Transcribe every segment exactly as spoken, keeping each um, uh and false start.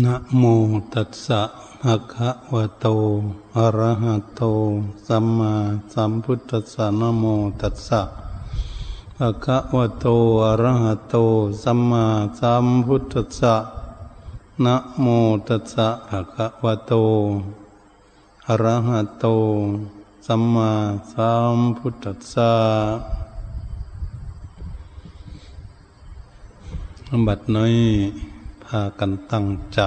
นะโมตัสสะภะคะวะโตอะระหะโตสัมมาสัมพุทธัสสะนะโมตัสสะภะคะวะโตอะระหะโตสัมมาสัมพุทธัสสะนะโมตัสสะภะคะวะโตอะระหะโตสัมมาสัมพุทธัสสะบัดนี้พากันตั้งใจ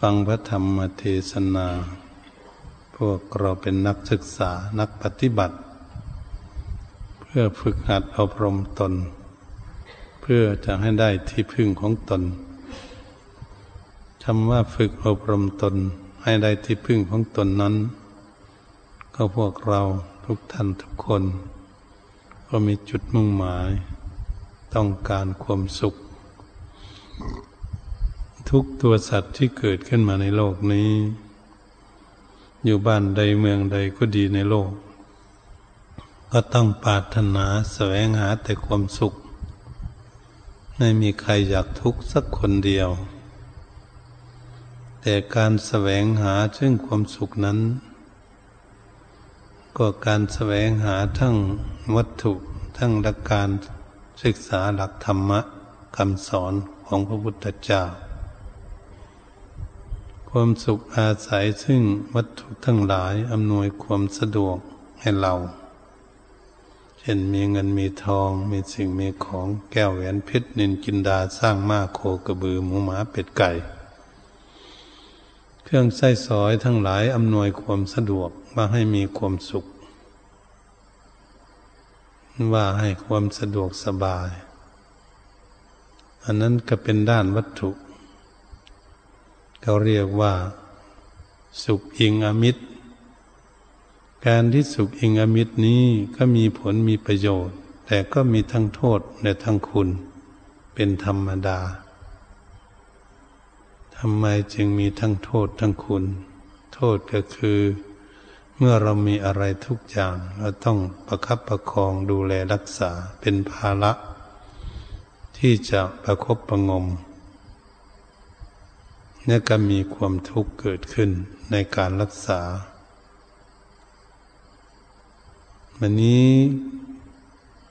ฟังพระธรรมเทศนาพวกเราเป็นนักศึกษานักปฏิบัติเพื่อฝึกหัดอบรมตนเพื่อจะให้ได้ที่พึ่งของตนคำว่าฝึกอบรมตนให้ได้ที่พึ่งของตนนั้นก็พวกเราทุกท่านทุกคนก็มีจุดมุ่งหมายต้องการความสุขทุกตัวสัตว์ที่เกิดขึ้นมาในโลกนี้อยู่บ้านใดเมืองใดก็ดีในโลกก็ต้องปรารถนาแสวงหาแต่ความสุขไม่มีใครอยากทุกข์สักคนเดียวแต่การแสวงหาซึ่งความสุขนั้นก็การแสวงหาทั้งวัตถุทั้งหลักการศึกษาหลักธรรมะคำสอนของพระพุทธเจ้าความสุขอาศัยซึ่งวัตถุทั้งหลายอำนวยความสะดวกให้เราเช่นมีเงินมีทองมีสิ่งมีของแก้วแหวนเพชรนิลจินดาสร้างม้าโคกระบือหมูหมาเป็ดไก่เครื่องใช้สอยทั้งหลายอำนวยความสะดวกมาให้มีความสุขว่าให้ความสะดวกสบายอันนั้นก็เป็นด้านวัตถุเขาเรียกว่าสุขอิงอมิตรการที่สุขอิงอมิตรนี้ก็มีผลมีประโยชน์แต่ก็มีทั้งโทษและทั้งคุณเป็นธรรมดาทำไมจึงมีทั้งโทษทั้งคุณโทษก็คือเมื่อเรามีอะไรทุกอย่างเราต้องประคับประคองดูแลรักษาเป็นภาระที่จะประคบประงมและก็มีความทุกข์เกิดขึ้นในการรักษาวันนี้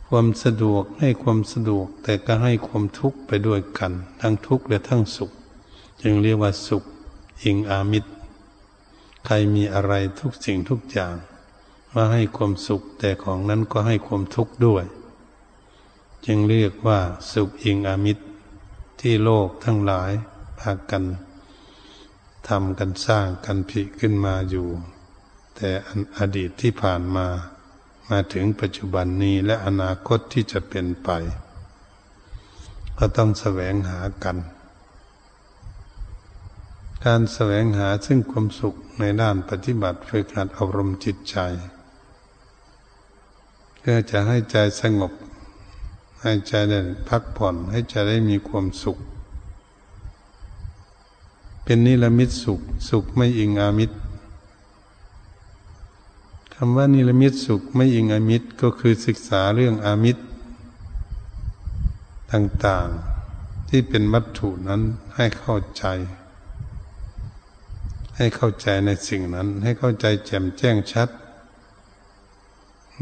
ความสะดวกให้ความสะดวกแต่ก็ให้ความทุกข์ไปด้วยกันทั้งทุกข์และทั้งสุขจึงเรียกว่าสุขอิงอามิตรใครมีอะไรทุกสิ่งทุกอย่างมาให้ความสุขแต่ของนั้นก็ให้ความทุกข์ด้วยจึงเรียกว่าสุขอิงอามิตรที่โลกทั้งหลายพากันทำกันสร้างกันผลิขึ้นมาอยู่แต่อดีตที่ผ่านมามาถึงปัจจุบันนี้และอนาคตที่จะเป็นไปก็ต้องแสวงหากันการแสวงหาซึ่งความสุขในด้านปฏิบัติฝึกหัดอบรมจิตใจเพื่อจะให้ใจสงบให้ใจได้พักผ่อนให้ใจได้มีความสุขเป็นนิรมิตสุขสุขไม่อิงอามิตรคำว่านิรมิตสุขไม่อิงอามิตรก็คือศึกษาเรื่องอามิตรต่างๆที่เป็นวัตถุนั้นให้เข้าใจให้เข้าใจในสิ่งนั้นให้เข้าใจแจ่มแจ้งชัด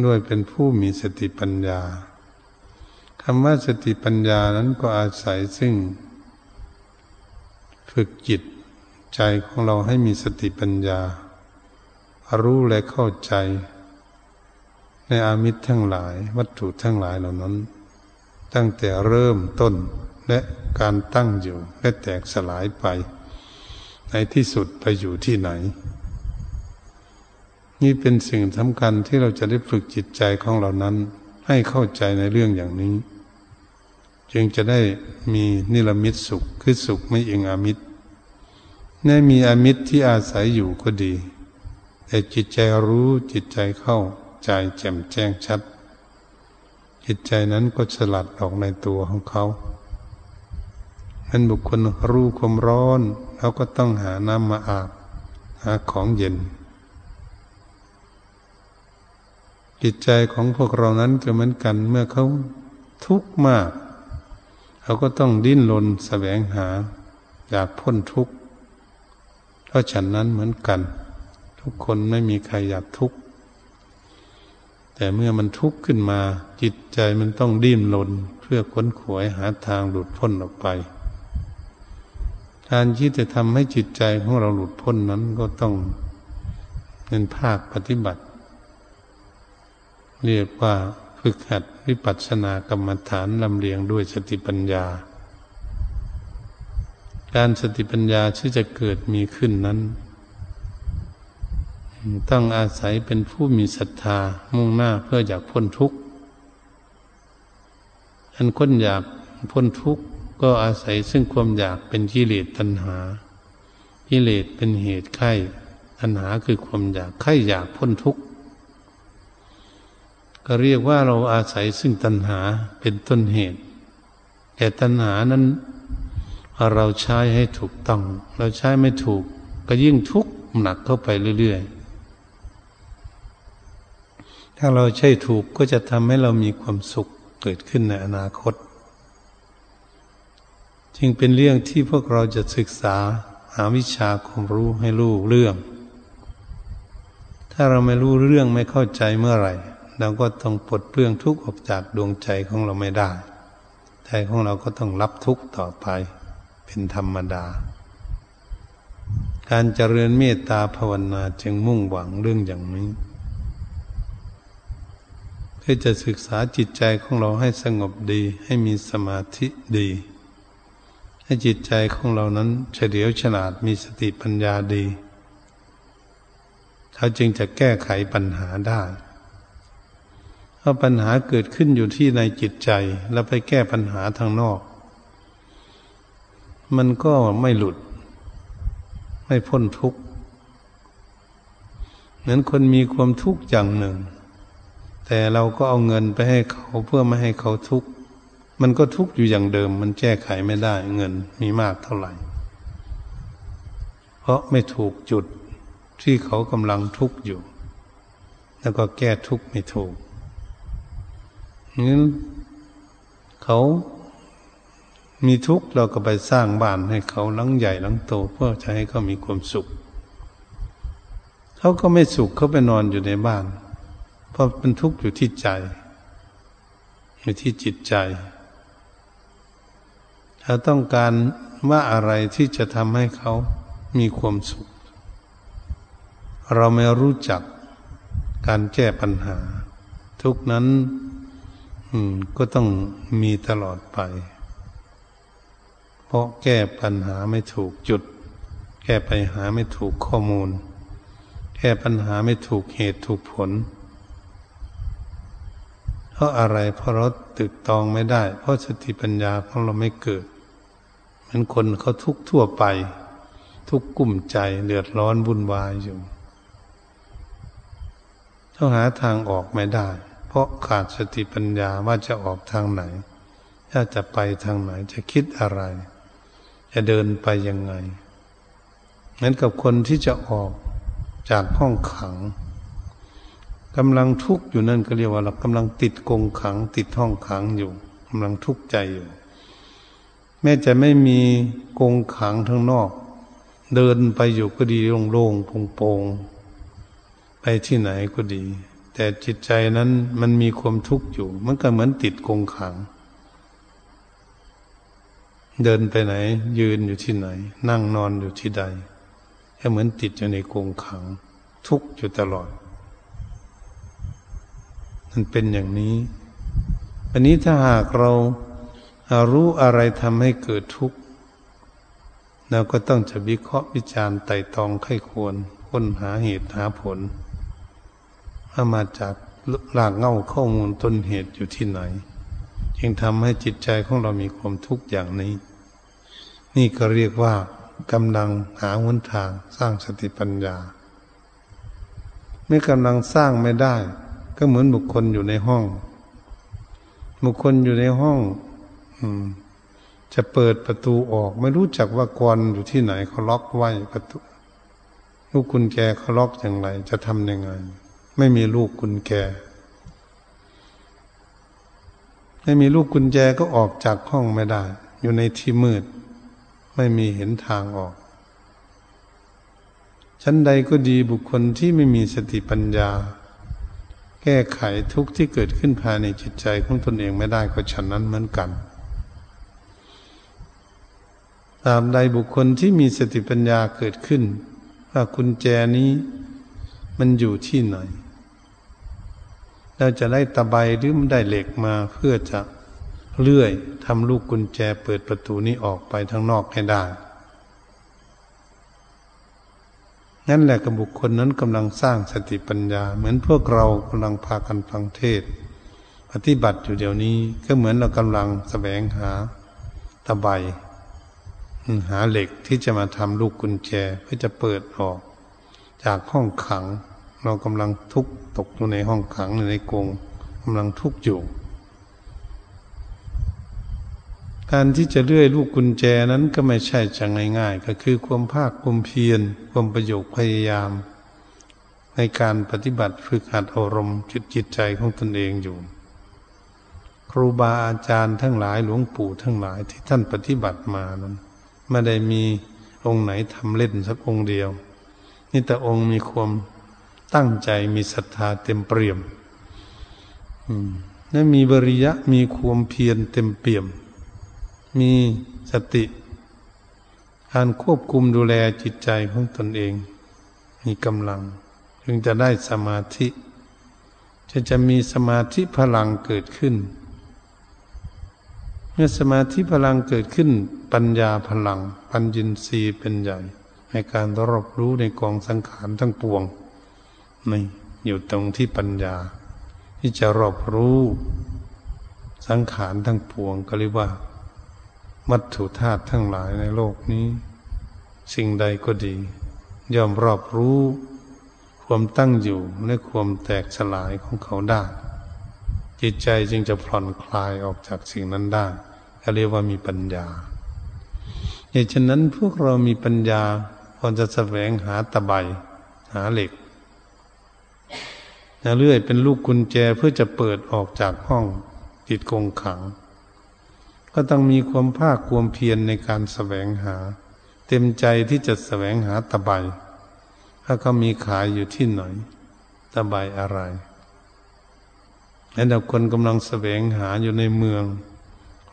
ด้วยเป็นผู้มีสติปัญญาคำว่าสติปัญญานั้นก็อาศัยซึ่งฝึกจิตใจของเราให้มีสติปัญญารู้และเข้าใจในอามิตรทั้งหลายวัตถุทั้งหลายเหล่านั้นตั้งแต่เริ่มต้นและการตั้งอยู่และแตกสลายไปในที่สุดไปอยู่ที่ไหนนี่เป็นสิ่งสำคัญที่เราจะได้ฝึกจิตใจของเรานั้นให้เข้าใจในเรื่องอย่างนี้จึงจะได้มีนิรมิตสุขคือสุขไม่อิงอามิตรแม้มีอามิตรที่อาศัยอยู่ก็ดีแต่จิตใจรู้จิตใจเข้าใจแจ่มแจ้งชัดจิตใจนั้นก็สลัดออกในตัวของเขาท่านบุคคลรู้ความร้อนเขาก็ต้องหาน้ำมาอาบหาของเย็นจิตใจของพวกเรานั้นก็เหมือนกันเมื่อเขาทุกข์มาก เราก็ต้องดิ้นรนแสวงหาอยากพ้นทุกข์เพราะฉันนั้นเหมือนกันทุกคนไม่มีใครอยากทุกข์แต่เมื่อมันทุกข์ขึ้นมาจิตใจมันต้องดิ้นรนเพื่อค้นขวยหาทางหลุดพ้นออกไปการที่จะทำให้จิตใจของเราหลุดพ้นนั้นก็ต้องเป็นภาคปฏิบัติเรียกว่าฝึกหัดวิปัสสนากรรมฐานลำเลียงด้วยสติปัญญาการสติปัญญาที่จะเกิดมีขึ้นนั้นต้องอาศัยเป็นผู้มีศรัทธามุ่งหน้าเพื่ออยากพ้นทุกข์อันคนอยากพ้นทุกข์ก็อาศัยซึ่งความอยากเป็นกิเลสตัณหากิเลสเป็นเหตุไข้ตัณหาคือความอยากไข้อยากพ้นทุกข์ก็เรียกว่าเราอาศัยซึ่งตัณหาเป็นต้นเหตุแต่ตัณหานั้นเราใช้ให้ถูกต้องเราใช้ไม่ถูกก็ยิ่งทุกข์หนักเข้าไปเรื่อยๆถ้าเราใช้ถูกก็จะทำให้เรามีความสุขเกิดขึ้นในอนาคตจึงเป็นเรื่องที่พวกเราจะศึกษาหาวิชาความรู้ให้รู้เรื่องถ้าเราไม่รู้เรื่องไม่เข้าใจเมื่อไหร่เราก็ต้องปลดเปลื้องทุกข์ออกจากดวงใจของเราไม่ได้ใจของเราก็ต้องรับทุกข์ต่อไปเป็นธรรมดาการเจริญเมตตาภาวนาจึงมุ่งหวังเรื่องอย่างนี้เพื่อจะศึกษาจิตใจของเราให้สงบดีให้มีสมาธิดีให้จิตใจของเรานั้นเฉลียวฉลาดมีสติปัญญาดีเขาจึงจะแก้ไขปัญหาได้เพราะปัญหาเกิดขึ้นอยู่ที่ในจิตใจแล้วไปแก้ปัญหาทางนอกมันก็ไม่หลุดไม่พ้นทุกข์นั้นคนมีความทุกข์อย่างหนึ่งแต่เราก็เอาเงินไปให้เขาเพื่อไม่ให้เขาทุกข์มันก็ทุกข์อยู่อย่างเดิมมันแก้ไขไม่ได้เงินมีมากเท่าไหร่เพราะไม่ถูกจุดที่เขากำลังทุกข์อยู่แล้วก็แก้ทุกข์ไม่ถูกนั้นเขามีทุกข์เราก็ไปสร้างบ้านให้เขาหลังใหญ่หลังโตเพื่อจะให้เขามีความสุขเขาก็ไม่สุขเขาไปนอนอยู่ในบ้านเพราะเป็นทุกข์อยู่ที่ใจอยู่ที่จิตใจเราต้องการว่าอะไรที่จะทำให้เขามีความสุขเราไม่รู้จักการแก้ปัญหาทุกข์นั้นอืมก็ต้องมีตลอดไปเพราะแก้ปัญหาไม่ถูกจุดแก้ปัญหาไม่ถูกข้อมูลแก้ปัญหาไม่ถูกเหตุถูกผลเพราะอะไรเพราะเราตึกตองไม่ได้เพราะสติปัญญาของเราไม่เกิดเหมือนคนเขาทุกข์ทั่วไปทุกข์กุ้มใจเดือดร้อนวุ่นวายอยู่เขาหาทางออกไม่ได้เพราะขาดสติปัญญาว่าจะออกทางไหนถ้าจะไปทางไหนจะคิดอะไรจะเดินไปยังไงเหมือนกับคนที่จะออกจากห้องขังกำลังทุกข์อยู่นั่นก็เรียกว่าเรากำลังติดกรงขังติดห้องขังอยู่กำลังทุกข์ใจอยู่แม้จะไม่มีกรงขังข้างนอกเดินไปอยู่ก็ดีโล่งๆโปร่งๆไปที่ไหนก็ดีแต่จิตใจนั้นมันมีความทุกข์อยู่มันก็เหมือนติดกรงขังเดินไปไหนยืนอยู่ที่ไหนนั่งนอนอยู่ที่ใดก็เหมือนติดอยู่ในกรงขังทุกข์อยู่ตลอดมันเป็นอย่างนี้วันนี้ถ้าหากเรารู้อะไรทำให้เกิดทุกข์เราก็ต้องจะวิเคราะห์วิจารณ์ไต่ตองไข้ควรค้นหาเหตุหาผลว่ามาจากหลากเง่าข้อมูลต้นเหตุอยู่ที่ไหนจึงทำให้จิตใจของเรามีความทุกข์อย่างนี้นี่ก็เรียกว่ากำลังหาหนทางสร้างสติปัญญาเมื่อกำลังสร้างไม่ได้ก็เหมือนบุคคลอยู่ในห้องบุคคลอยู่ในห้องจะเปิดประตูออกไม่รู้จักว่ากรอยู่ที่ไหนเขาล็อกไว้ประตูลูกกุญแจเขาล็อกอย่างไรจะทำยังไงไม่มีลูกกุญแจ ไม่มีลูกกุญแจก็ออกจากห้องไม่ได้อยู่ในที่มืดไม่มีเห็นทางออกชั้นใดก็ดีบุคคลที่ไม่มีสติปัญญาแก้ไขทุกข์ที่เกิดขึ้นภายในจิตใจของตนเองไม่ได้ก็ฉันนั้นเหมือนกันตามใดบุคคลที่มีสติปัญญาเกิดขึ้นว่ากุญแจนี้มันอยู่ที่ไหนเราจะได้ตะไบหรือได้เหล็กมาเพื่อจะเลื่อยทำลูกกุญแจเปิดประตูนี้ออกไปทางนอกให้ได้นั่นแหละกับบุคคลนั้นกำลังสร้างสติปัญญาเหมือนพวกเรากำลังพากันฟังเทศปฏิบัติอยู่เดี๋ยวนี้ก็เหมือนเรากำลังแสวงหาตะไบหาเหล็กที่จะมาทำลูกกุญแจเพื่อจะเปิดออกจากห้องขังเรากำลังทุกข์ตกอยู่ในห้องขังในกรงกำลังทุกข์อยู่การที่จะเลื่อยลูกกุญแจนั้นก็ไม่ใช่จะง่ายๆก็คือความภาคความเพียรความประโยชน์พยายามในการปฏิบัติฝึกหัดอารมณ์จิตจิตใจของตนเองอยู่ครูบาอาจารย์ทั้งหลายหลวงปู่ทั้งหลายที่ท่านปฏิบัติมานั้นไม่ได้มีองค์ไหนทำเล่นสักองค์เดียวนี่แต่องค์มีความตั้งใจมีศรัทธาเต็มเปี่ยมและมีวิริยะมีความเพียรเต็มเปี่ยมมีสติการควบคุมดูแลจิตใจของตนเองมีกำลังจึงจะได้สมาธิจะจะมีสมาธิพลังเกิดขึ้นเมื่อสมาธิพลังเกิดขึ้นปัญญาพลังปัญญินทรีย์เป็นใหญ่ในการรอบรู้ในกองสังขารทั้งปวงนี่อยู่ตรงที่ปัญญาที่จะรอบรู้สังขารทั้งปวงก็เรียกว่าวัตถุธาตุทั้งหลายในโลกนี้สิ่งใดก็ดียอมรอบรู้ความตั้งอยู่และความแตกสลายของเขาได้จิตใจจึงจะผ่อนคลายออกจากสิ่งนั้นได้เรียกว่ามีปัญญาเหตุฉะนั้นพวกเรามีปัญญาพอจะแสวงหาตะไบหาเหล็กเลื่อยเป็นลูกกุญแจเพื่อจะเปิดออกจากห้องติดกรงขังก็ต้องมีความภาคความเพียรในการแสวงหาเต็มใจที่จะแสวงหาตะไบถ้าเขามีขายอยู่ที่ไหนตะไบอะไรและคนกำลังแสวงหาอยู่ในเมือง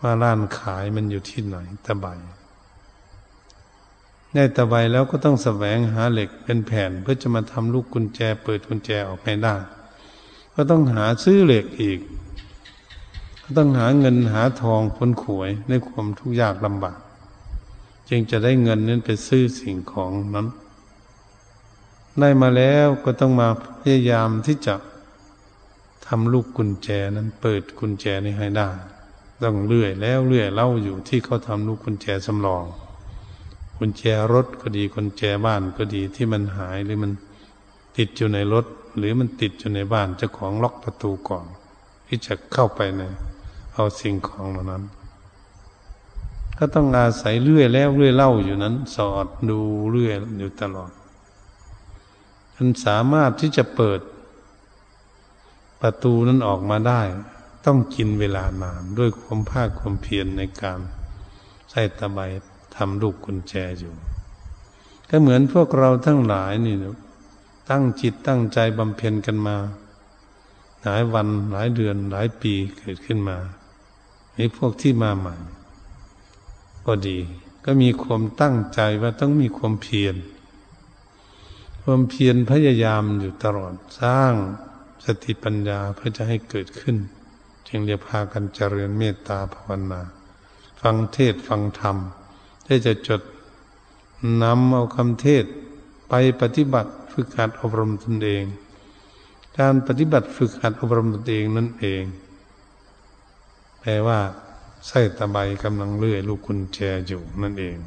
ว่าร้านขายมันอยู่ที่ไหนตะไบได้ตะไบแล้วก็ต้องแสวงหาเหล็กเป็นแผ่นเพื่อจะมาทำลูกกุญแจเปิดกุญแจออกไม่ได้ก็ต้องหาซื้อเหล็กอีกก็ต้องหาเงินหาทองพ้นขวยในความทุกข์ยากลำบากจึงจะได้เงินนั้นไปซื้อสิ่งของนั้นได้มาแล้วก็ต้องมาพยายามที่จะทำลูกกุญแจนั้นเปิดกุญแจนี้ให้ได้ต้องเลื่อยแล้วเลื่อยเล่าอยู่ที่เขาทำลูกกุญแจสำรองกุญแจรถก็ดีกุญแจบ้านก็ดีที่มันหายหรือมันติดอยู่ในรถหรือมันติดอยู่ในบ้านเจ้าของล็อกประตูก่อนที่จะเข้าไปในเอาสิ่งของเหล่านั้นก็ต้องอาศัยเลื่อยแล้วเลื่อยเล่าอยู่นั้นสอดดูเลื่อยอยู่ตลอดจนสามารถที่จะเปิดประตูนั้นออกมาได้ต้องกินเวลานานด้วยความภาคความเพียรในการใส่ตะไบทำลูกกุญแจอยู่ก็เหมือนพวกเราทั้งหลายนี่ตั้งจิตตั้งใจบำเพ็ญกันมาหลายวันหลายเดือนหลายปีเกิดขึ้นมาในพวกที่มาใหม่ก็ดีก็มีความตั้งใจว่าต้องมีความเพียรความเพียรพยายามอยู่ตลอดสร้างสติปัญญาเพื่อจะให้เกิดขึ้นจึงเรียกพากันเจริญเมตตาภาวนาฟังเทศฟังธรรมได้จะจดนำเอาคำเทศไปปฏิบัติฝึกหัดอบรมตนเองการปฏิบัติฝึกหัดอบรมตนเองนั่นเองแปลว่าไส้ตะไบกำลังเลื่อยลูกกุญแจอยู่นั่นเอง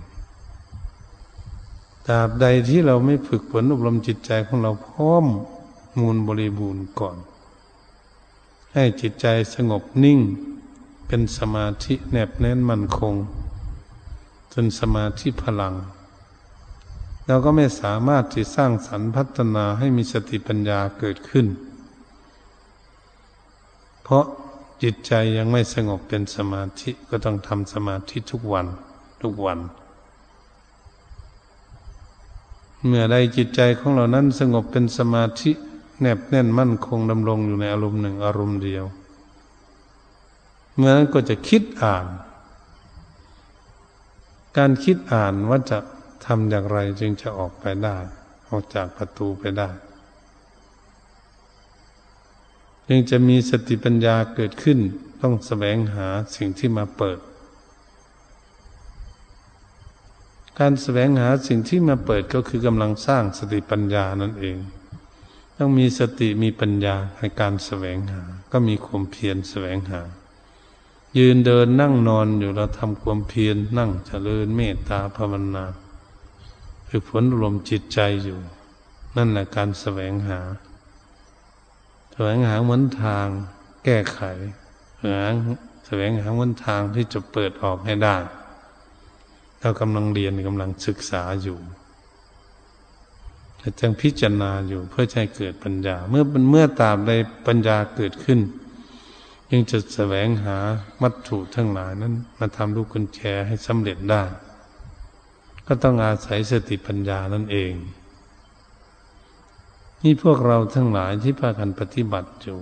ตราบใดที่เราไม่ฝึกฝนอบรมจิตใจของเราพร้อมมูลบริบูรณ์ก่อนให้จิตใจสงบนิ่งเป็นสมาธิแนบแน่นมั่นคงจนสมาธิพลังเราก็ไม่สามารถที่สร้างสรรค์พัฒนาให้มีสติปัญญาเกิดขึ้นเพราะ จิตใจยังไม่สงบเป็นสมาธิก็ต้องทำสมาธิทุกวันทุกวันเมื่อใดจิตใจของเรานั้นสงบเป็นสมาธิแนบแน่นมั่นคงดำรงอยู่ในอารมณ์หนึ่งอารมณ์เดียวเมื่อนั้นก็จะคิดอ่านการคิดอ่านว่าจะทำอย่างไรจึงจะออกไปได้ออกจากประตูไปได้จึงจะมีสติปัญญาเกิดขึ้นต้องแสวงหาสิ่งที่มาเปิดการแสวงหาสิ่งที่มาเปิดก็คือกำลังสร้างสติปัญญานั่นเองต้องมีสติมีปัญญาในการแสวงหาก็มีความเพียรแสวงหายืนเดินนั่งนอนอยู่เราทำความเพียรนั่งเจริญเมตตาภาวนาฝึกฝนรวมจิตใจอยู่นั่นแหละการแสวงหาแสวงหาหนทางแก้ไขหาแสวงหาหนทางที่จะเปิดออกให้ได้เรากำลังเรียนกำลังศึกษาอยู่แต่จังพิจารณาอยู่เพื่อให้เกิดปัญญาเมื่อเมื่อตามใดปัญญาเกิดขึ้นยังจะแสวงหาวัตถุทั้งหลายนั้นมาทำลูกกุญแจให้สำเร็จได้ก็ต้องอาศัยสติปัญญานั่นเองนี่พวกเราทั้งหลายที่พากันปฏิบัติอยู่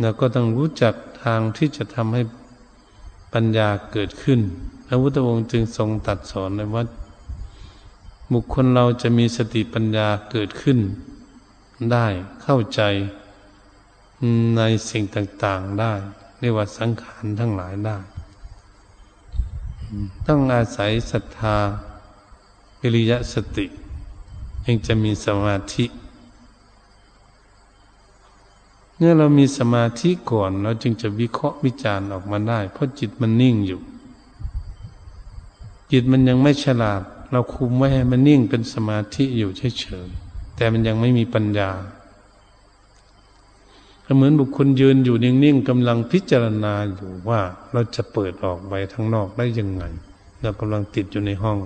เราก็ต้องรู้จักทางที่จะทำให้ปัญญาเกิดขึ้นพระพุทธองค์จึงทรงตรัสสอนในว่าบุคคลเราจะมีสติปัญญาเกิดขึ้นได้เข้าใจในสิ่งต่างๆได้เรียกว่าสังขารทั้งหลายได้ต้องอาศัยศรัทธาวิริยะสติจึงจะมีสมาธิเมื่อเรามีสมาธิก่อนเราจึงจะวิเคราะห์วิจารณ์ออกมาได้เพราะจิตมันนิ่งอยู่จิตมันยังไม่ฉลาดเราคุมไว้ให้มันนิ่งเป็นสมาธิอยู่เฉยๆแต่มันยังไม่มีปัญญาเหมือนบุคคลยืนอยู่นิ่งๆกำลังพิจารณาอยู่ว่าเราจะเปิดออกไปทางนอกได้ยังไงเรากำลังติดอยู่ในห้อง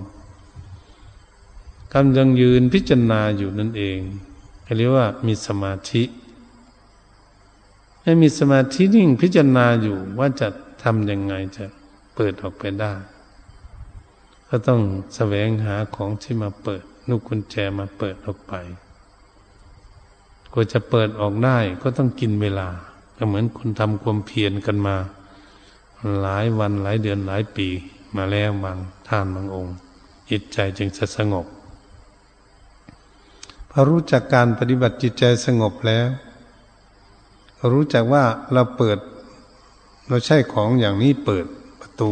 กำลังยืนพิจารณาอยู่นั่นเองเรียกว่ามีสมาธิให้มีสมาธินิ่งพิจารณาอยู่ว่าจะทำยังไงจะเปิดออกไปได้ก็ต้องแสวงหาของที่มาเปิดลูกกุญแจมาเปิดออกไปก็จะเปิดออกได้ก็ต้องกินเวลาก็เหมือนคนทำความเพียรกันมาหลายวันหลายเดือนหลายปีมาแล้วบางท่านบางองค์จิตใจจึงจะสงบพอรู้จักการปฏิบัติจิตใจสงบแล้วรู้จักว่าเราเปิดเราใช้ของอย่างนี้เปิดประตู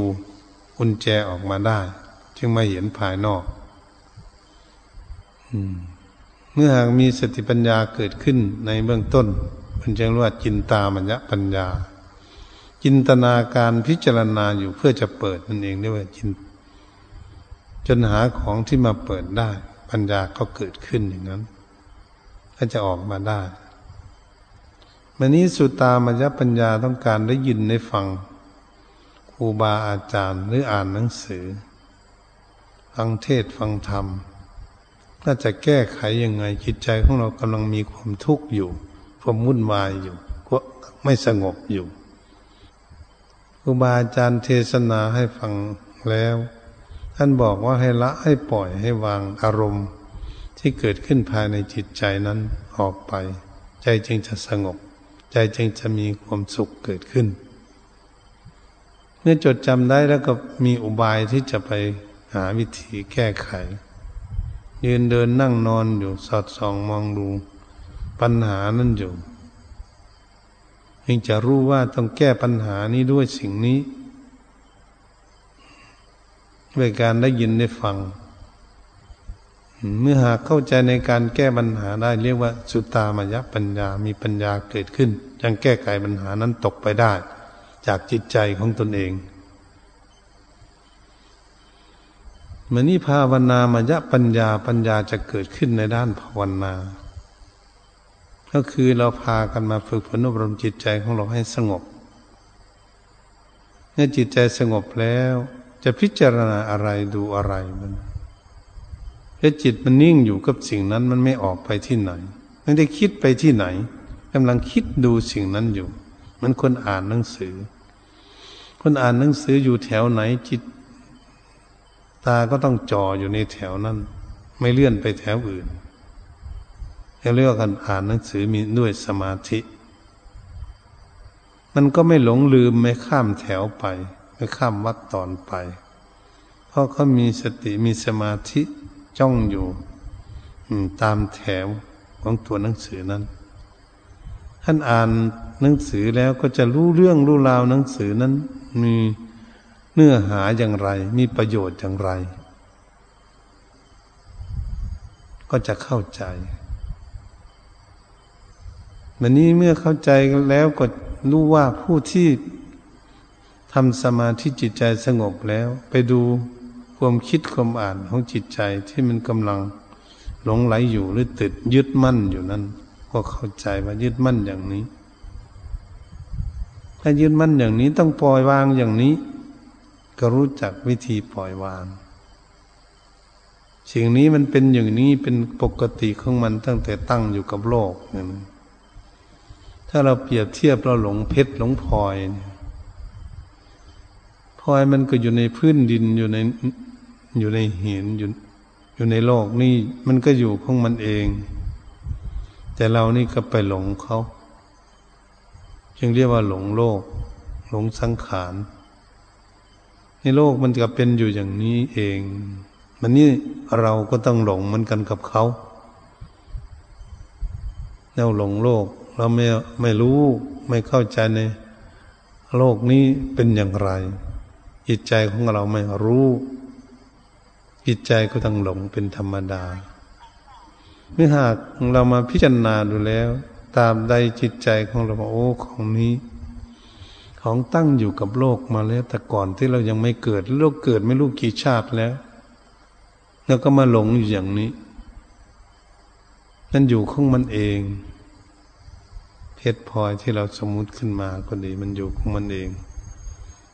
กุญแจออกมาได้จึงมาเห็นภายนอกอืมเมื่อหากมีสติปัญญาเกิดขึ้นในเบื้องต้นมันจึงเรียกว่าจินตามัญญปัญญาจินตนาการพิจารณาอยู่เพื่อจะเปิดนั่นเองเรียกว่าจินจนหาของที่มาเปิดได้ปัญญาก็เกิดขึ้นอย่างนั้นก็จะออกมาได้มันนี้สุตตามัญญปัญญาต้องการได้ยินได้ฟังครูบาอาจารย์หรืออ่านหนังสือฟังเทศน์ฟังธรรมน่าจะแก้ไขยังไงจิตใจของเรากำลังมีความทุกข์อยู่ความวุ่นวายอยู่ก็ไม่สงบอยู่ครูบาอาจารย์เทศนาให้ฟังแล้วท่านบอกว่าให้ละให้ปล่อยให้วางอารมณ์ที่เกิดขึ้นภายในจิตใจนั้นออกไปใจจึงจะสงบใจจึงจะมีความสุขเกิดขึ้นเมื่อจดจำได้แล้วก็มีอุบายที่จะไปหาวิธีแก้ไขยืนเดินนั่งนอนอยู่สอดส่องมองดูปัญหานั้นอยู่จึงจะรู้ว่าต้องแก้ปัญหานี้ด้วยสิ่งนี้ด้วยการได้ยินได้ฟังเมื่อหากเข้าใจในการแก้ปัญหาได้เรียกว่าสุตตามัญญปัญญามีปัญญาเกิดขึ้นจึงแก้ไขปัญหานั้นตกไปได้จากจิตใจของตนเองเมื่อนี้ภาวนามัญญปัญญาปัญญาจะเกิดขึ้นในด้านภาวนาก็คือเราพากันมาฝึกฝนอบรมจิตใจของเราให้สงบเมื่อจิตใจสงบแล้วจะพิจารณาอะไรดูอะไรมันถ้าจิตมันนิ่งอยู่กับสิ่งนั้นมันไม่ออกไปที่ไหนไม่ได้คิดไปที่ไหน กำลังคิดดูสิ่งนั้นอยู่เหมือนคนอ่านหนังสือคนอ่านหนังสืออยู่แถวไหนจิตตาก็ต้องจ่ออยู่ในแถวนั้นไม่เลื่อนไปแถวอื่นเรียกว่าการอ่านหนังสือมีด้วยสมาธิมันก็ไม่หลงลืมไม่ข้ามแถวไปไม่ข้ามวรรคตอนไปเพราะเขามีสติมีสมาธิจ้องอยู่ตามแถวของตัวหนังสือนั้นท่านอ่านหนังสือแล้วก็จะรู้เรื่องรู้ราวหนังสือนั้นมีเนื้อหาอย่างไรมีประโยชน์อย่างไรก็จะเข้าใจวันนี้เมื่อเข้าใจแล้วก็รู้ว่าผู้ที่ทำสมาธิจิตใจสงบแล้วไปดูความคิดความอ่านของจิตใจที่มันกำลังหลงไหลอยู่หรือติดยึดมั่นอยู่นั้นก็เข้าใจว่ายึดมั่นอย่างนี้ถ้ายึดมั่นอย่างนี้ต้องปล่อยวางอย่างนี้ก็รู้จักวิธีปล่อยวางสิ่งนี้มันเป็นอย่างนี้เป็นปกติของมันตั้งแต่ตั้งอยู่กับโลกนั่นถ้าเราเปรียบเทียบเราหลงเพชรหลงพลอยพลอยมันก็อยู่ในพื้นดินอยู่ในอยู่ในหินอยู่อยู่ในโลกนี่มันก็อยู่ของมันเองแต่เรานี่ก็ไปหลงเขาจึงเรียกว่าหลงโลกหลงสังขารในโลกมันก็เป็นอยู่อย่างนี้เองมันนี่เราก็ต้องหลงเหมือนกันกับเขาเราหลงโลกเราไม่ไม่รู้ไม่เข้าใจในโลกนี้เป็นอย่างไรจิตใจของเราไม่รู้จิตใจก็ต้องหลงเป็นธรรมดาเมื่อหากเรามาพิจารณาดูแล้วตามใดจิตใจของเราโอ้ของนี้ของตั้งอยู่กับโลกมาแล้วแต่ก่อนที่เรายังไม่เกิดโลกเกิดไม่รู้กี่ชาติแล้วแล้วก็มาหลงอยู่อย่างนี้นั่นอยู่ของมันเองเพชรพลอยที่เราสมมุติขึ้นมาก็ดีมันอยู่ของมันเอง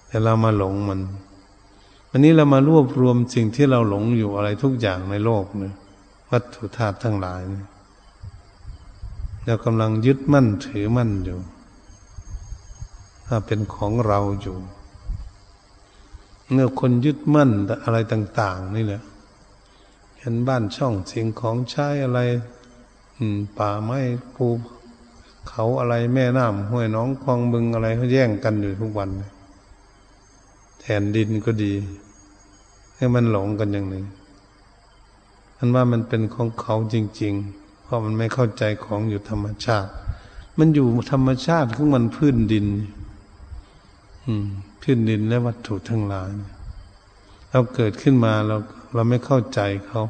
แต่เรามาหลงมันวันนี้เรามารวบรวมสิ่งที่เราหลงอยู่อะไรทุกอย่างในโลกเนี่ยวัตถุธาตุทั้งหลายเนี่ยเรากำลังยึดมั่นถือมั่นอยู่ถ้าเป็นของเราอยู่เมื่อคนยึดมั่นอะไรต่างๆนี่แหละเห็นบ้านช่องสิ่งของใช้อะไรป่าไม้ภูเขาอะไรแม่น้ำห้วยน้องคลองบึงอะไรเขาแย่งกันอยู่ทุกวันแทนดินก็ดีให้มันหลงกันอย่างนี้อันว่ามันเป็นของเขาจริงๆเพราะมันไม่เข้าใจของอยู่ธรรมชาติมันอยู่ธรรมชาติของมันพื้นดินพื้นดินและวัตถุทั้งหลายเราเกิดขึ้นมาเราเราไม่เข้าใจเขา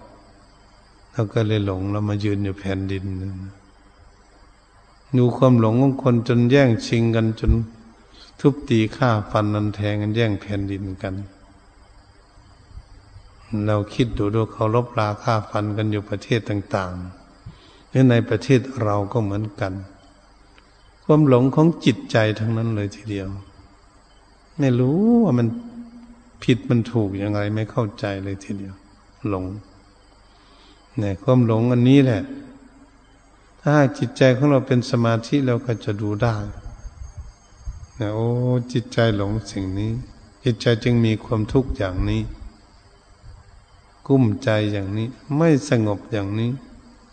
เราก็เลยหลงเรามายืนอยู่แผ่นดินดูความหลงของคนจนแย่งชิงกันจนทุบตีฆ่าฟันนันแทงกันแย่งแผ่นดินกันเราคิดดูดูเขาลบลาฆ่าฟันกันอยู่ประเทศต่างๆและในประเทศเราก็เหมือนกันความหลงของจิตใจทั้งนั้นเลยทีเดียวไม่รู้ว่ามันผิดมันถูกยังไงไม่เข้าใจเลยทีเดียวหลงเนี่ยความหลงอันนี้แหละถ้าจิตใจของเราเป็นสมาธิเราก็จะดูได้นะโอ้จิตใจหลงสิ่งนี้จิตใจจึงมีความทุกข์อย่างนี้กุ้มใจอย่างนี้ไม่สงบอย่างนี้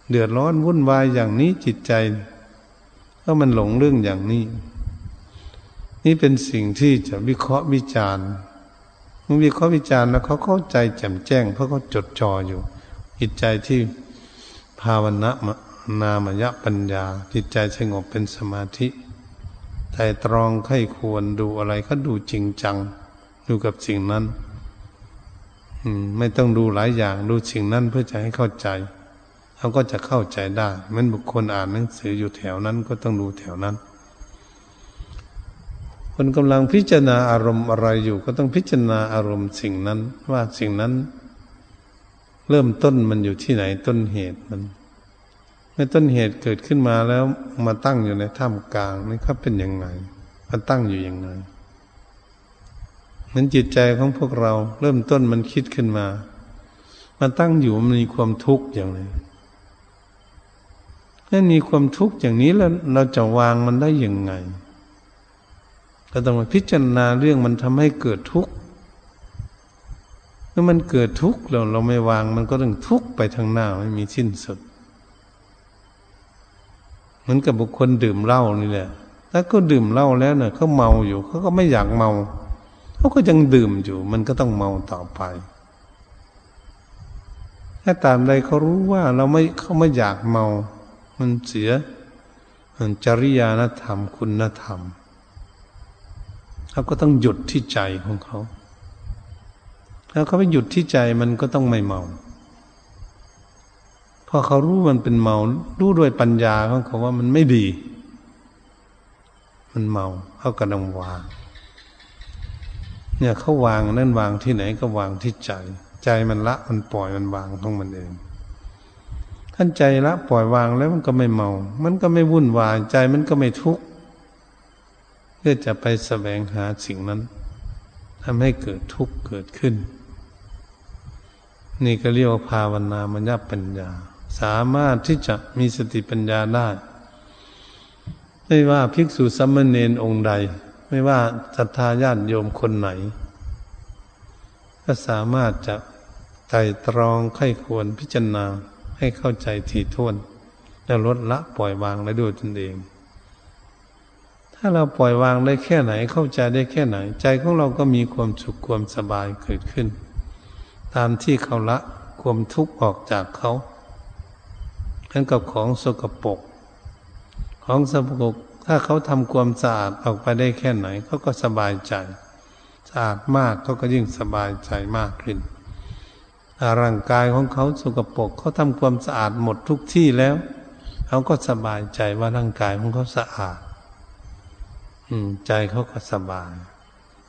เดือดร้อนวุ่นวายอย่างนี้จิตใจเพราะมันหลงเรื่องอย่างนี้นี่เป็นสิ่งที่จะวิเคราะห์วิจารณ์เมื่อวิเคราะห์วิจารณ์แล้วเขาเข้าใจแจ่มแจ้งเพราะเขาจดจ่ออยู่จิตใจที่ภาวนานามยปัญญาจิตใจสงบเป็นสมาธิไตร่ตรองไข้ควรดูอะไรก็ดูจริงจังดูกับสิ่งนั้นไม่ต้องดูหลายอย่างดูสิ่งนั้นเพื่อจะให้เข้าใจเขาก็จะเข้าใจได้เหมือนบุคคลอ่านหนังสืออยู่แถวนั้นก็ต้องดูแถวนั้นคนกำลังพิจารณาอารมณ์อะไรอยู่ก็ต้องพิจารณาอารมณ์สิ่งนั้นว่าสิ่งนั้นเริ่มต้นมันอยู่ที่ไหนต้นเหตุมันเมื่อต้นเหตุเกิดขึ้นมาแล้วมาตั้งอยู่ในท่ามกลางนี่ครับเป็นยังไงมันตั้งอยู่ยังไงนั้นจิตใจของพวกเราเริ่มต้นมันคิดขึ้นมามันตั้งอยู่มันมีความทุกข์อย่างไร ถ้ามีความทุกข์อย่างนี้แล้วเราจะวางมันได้ยังไงก็ต้องมาพิจารณาเรื่องมันทำให้เกิดทุกข์เมื่อมันเกิดทุกข์แล้วเราไม่วางมันก็ต้องทุกข์ไปทางหน้าไม่มีสิ้นสุดเหมือนกับบุคคลดื่มเหล้านี่แหละถ้าก็ดื่มเหล้าแล้วเนี่ยเขาเมาอยู่เขาก็ไม่อยากเมาเขาก็ยังดื่มอยู่มันก็ต้องเมาต่อไปถ้าตามใดเขารู้ว่าเราไม่เขาไม่อยากเมามันเสียจริยธรรมคุณธรรมเขาก็ต้องหยุดที่ใจของเขาแล้วเขาไปหยุดที่ใจมันก็ต้องไม่เมาพอเขารู้มันเป็นเมารู้ด้วยปัญญาของเขาว่ามันไม่ดีมันเมาเขาก็ต้องวางเนี่ยเขาวางนั่นวางที่ไหนก็วางที่ใจใจมันละมันปล่อยมันวางของมันเองท่านใจละปล่อยวางแล้วมันก็ไม่เมามันก็ไม่วุ่นวายใจมันก็ไม่ทุกข์เพื่อจะไปแสวงหาสิ่งนั้นทำให้เกิดทุกข์เกิดขึ้นนี่ก็เรียกว่าภาวนามัญญปัญญาสามารถที่จะมีสติปัญญาได้ไม่ว่าภิกษุสามเณรองค์ใดไม่ว่าศรัทธาญาติโยมคนไหนก็สามารถจะไตร่ตรองไข้ควรพิจารณาให้เข้าใจถี่ถ้วนและลดละปล่อยวางได้ด้วยตนเองถ้าเราปล่อยวางได้แค่ไหนเข้าใจได้แค่ไหนใจของเราก็มีความสุขความสบายเกิดขึ้นตามที่เขาละความทุกข์ออกจากเขาทั้งกับของสกปรกของสกปรกถ้าเขาทำความสะอาดออกไปได้แค่ไหนเขาก็สบายใจสะอาดมากเขาก็ยิ่งสบายใจมากขึ้นร่างกายของเขาสกปรกเขาทำความสะอาดหมดทุกที่แล้วเขาก็สบายใจว่าร่างกายของเขาสะอาดใจเขาก็สบาย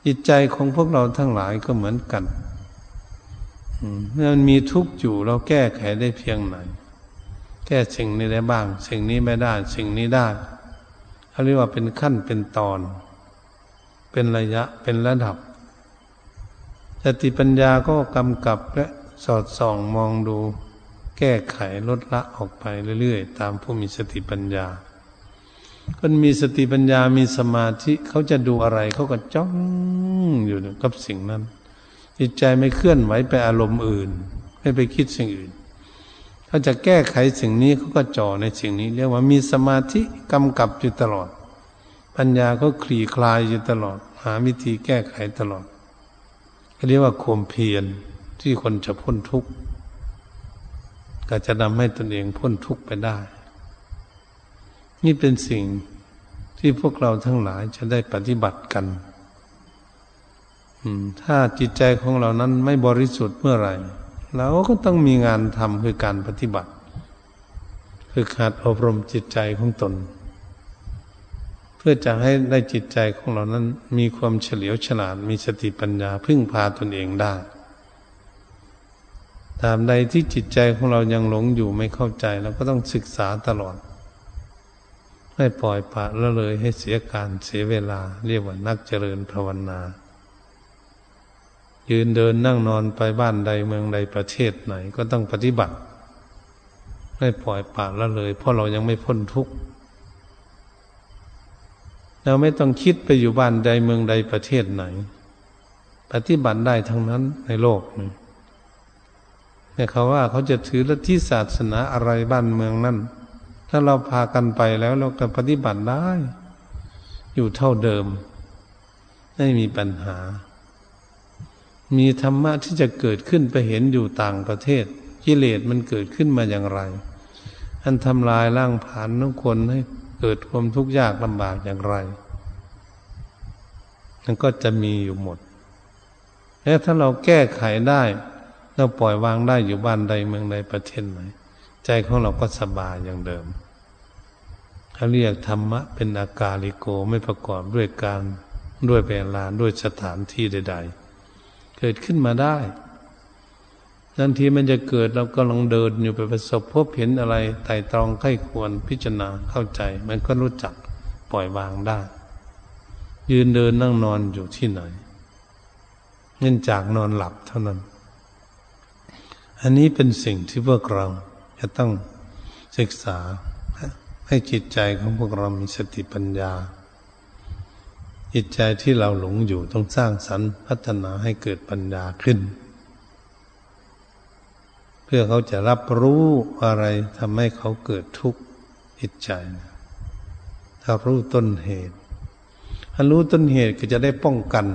จิตใจของพวกเราทั้งหลายก็เหมือนกันเมื่อมันมีทุกข์อยู่เราแก้ไขได้เพียงไหนแก้สิ่งนี้ได้บ้างสิ่งนี้ไม่ได้สิ่งนี้ได้เขาเรียกว่าเป็นขั้นเป็นตอนเป็นระยะเป็นระดับสติปัญญาก็กำกับและสอดส่องมองดูแก้ไขลดละออกไปเรื่อยๆตามผู้มีสติปัญญาคนมีสติปัญญามีสมาธิเขาจะดูอะไรเขาก็จ้องอยู่กับสิ่งนั้นจิตใจไม่เคลื่อนไหวไปอารมณ์อื่นไม่ไปคิดสิ่งอื่นเขาจะแก้ไขสิ่งนี้เขาก็จ่อในสิ่งนี้เรียกว่ามีสมาธิกำกับอยู่ตลอดปัญญาก็คลี่คลายอยู่ตลอดหาวิธีแก้ไขตลอดเรียกว่าความเพียรที่คนจะพ้นทุกข์ก็จะนำให้ตนเองพ้นทุกข์ไปได้นี่เป็นสิ่งที่พวกเราทั้งหลายจะได้ปฏิบัติกันถ้าจิตใจของเรานั้นไม่บริสุทธิ์เมื่อไหร่เราก็ต้องมีงานทำคือการปฏิบัติคือหัดอบรมจิตใจของตนเพื่อจะให้ได้จิตใจของเรานั้นมีความเฉลียวฉลาดมีสติปัญญาพึ่งพาตนเองได้ตามใดที่จิตใจของเรายังหลงอยู่ไม่เข้าใจเราก็ต้องศึกษาตลอดไม่ปล่อยปละละเลยให้เสียการเสียเวลาเรียกว่านักเจริญภาวนายืนเดินนั่งนอนไปบ้านใดเมืองใดประเทศไหนก็ต้องปฏิบัติไม่ปล่อยปละละเลยเพราะเรายังไม่พ้นทุกข์เราไม่ต้องคิดไปอยู่บ้านใดเมืองใดประเทศไหนปฏิบัติได้ทั้งนั้นในโลกนี้เนี่ยเขาว่าเขาจะถือลัทธิศาสนาอะไรบ้านเมืองนั้นถ้าเราพากันไปแล้วเราก็ปฏิบัติได้อยู่เท่าเดิมไม่มีปัญหามีธรรมะที่จะเกิดขึ้นไปเห็นอยู่ต่างประเทศกิเลสมันเกิดขึ้นมาอย่างไรอันทำลายร่างผานของคนให้เกิดความทุกข์ยากลำบากอย่างไรมันก็จะมีอยู่หมดแล้วถ้าเราแก้ไขได้เราปล่อยวางได้อยู่บ้านใดเมืองใดประเทศไหนใจของเราก็สบายอย่างเดิมเขาเรียกธรรมะเป็นอากาลิโกไม่ประกอบด้วยการด้วยเวลาด้วยสถานที่ใดๆเกิดขึ้นมาได้ทันทีมันจะเกิดเรากำลังเดินอยู่ไปประสบพบเห็นอะไรไต่ตรองไข้ควรพิจารณาเข้าใจมันก็รู้จักปล่อยวางได้ยืนเดินนั่งนอนอยู่ที่ไหนเนื่องจากนอนหลับเท่านั้นอันนี้เป็นสิ่งที่พวกเราจะต้องศึกษา ให้จิตใจของพวกเรามีสติปัญญาจิตใจที่เราหลงอยู่ต้องสร้างสรรค์พัฒนาให้เกิดปัญญาขึ้นเพื่อเขาจะรับรู้อะไรทำให้เขาเกิดทุกข์จิตใจนะถ้ารู้ต้นเหตุถ้ารู้ต้นเหตุก็จะได้ป้องกัน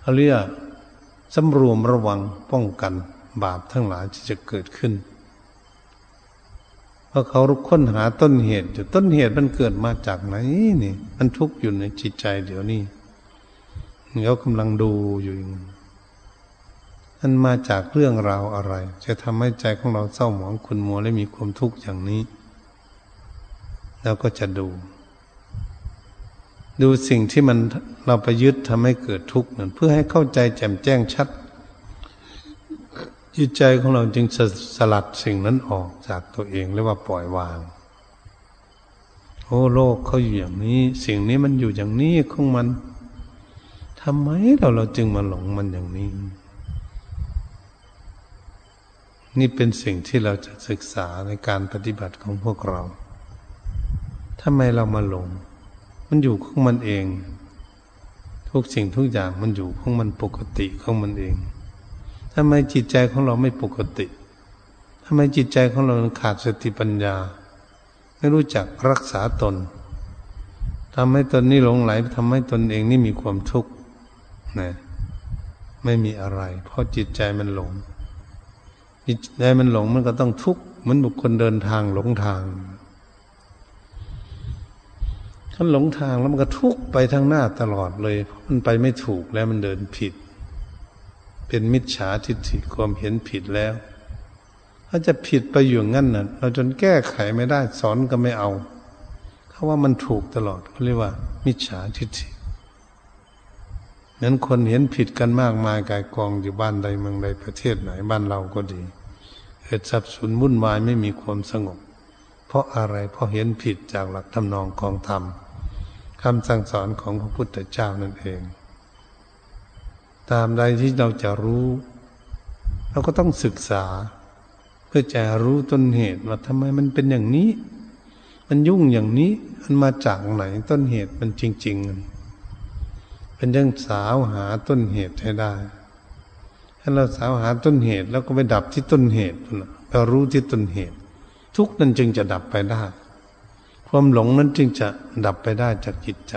เขาเรียกสำรวมระวังป้องกันบาปทั้งหลายที่จะเกิดขึ้นเพราะเขาค้นหาต้นเหตุอยู่ต้นเหตุมันเกิดมาจากไหนนี่มันทุกข์อยู่ในจิตใจเดี๋ยวนี้เขากำลังดูอยู่มันมาจากเรื่องราวอะไรจะทำให้ใจของเราเศร้าหมองขุ่นมัวและมีความทุกข์อย่างนี้เราก็จะดูดูสิ่งที่มันเราไปยึดทำให้เกิดทุกข์นั้นเพื่อให้เข้าใจแจ่มแจ้งชัดจิตใจของเราจึงสลัดสิ่งนั้นออกจากตัวเองเรียกว่าปล่อยวางโอ้โลกเขาอยู่อย่างนี้สิ่งนี้มันอยู่อย่างนี้ของมันทำไมเราเราจึงมาหลงมันอย่างนี้นี่เป็นสิ่งที่เราจะศึกษาในการปฏิบัติของพวกเราทำไมเรามาหลงมันอยู่ของมันเองทุกสิ่งทุกอย่างมันอยู่ของมันปกติของมันเองทำไมจิตใจของเราไม่ปกติทำไมจิตใจของเราขาดสติปัญญาไม่รู้จักรักษาตนทำให้ตนนี่หลงไหลทำให้ตนเองนี่มีความทุกข์นะไม่มีอะไรเพราะจิตใจมันหลงจิตใจมันหลงมันก็ต้องทุกข์เหมือนบุคคลเดินทางหลงทางถ้าหลงทางแล้วมันก็ทุกข์ไปทางหน้าตลอดเลยเพราะมันไปไม่ถูกแล้วมันเดินผิดเป็นมิจฉาทิฏฐิความเห็นผิดแล้วถ้าจะผิดไปอยู่งั้นน่ะเราจนแก้ไขไม่ได้สอนก็ไม่เอาเขาว่ามันถูกตลอดเขาเรียกว่ามิจฉาทิฏฐินั้นคนเห็นผิดกันมากมายกายกองอยู่บ้านใดเมืองใดประเทศไหนบ้านเราก็ดีเกิดสับสนวุ่นวายไม่มีความสงบเพราะอะไรเพราะเห็นผิดจากหลักธรรมนองของธรรมคำสั่งสอนของพระพุทธเจ้านั่นเองตามใดที่เราจะรู้เราก็ต้องศึกษาเพื่อจะรู้ต้นเหตุว่าทำไมมันเป็นอย่างนี้มันยุ่งอย่างนี้มันมาจากไหนต้นเหตุมันจริงๆเป็นเรื่องสาวหาต้นเหตุให้ได้ถ้าเราสาวหาต้นเหตุแล้วก็ไปดับที่ต้นเหตุไปรู้ที่ต้นเหตุทุกข์นั้นจึงจะดับไปได้ความหลงนั้นจึงจะดับไปได้จากจิตใจ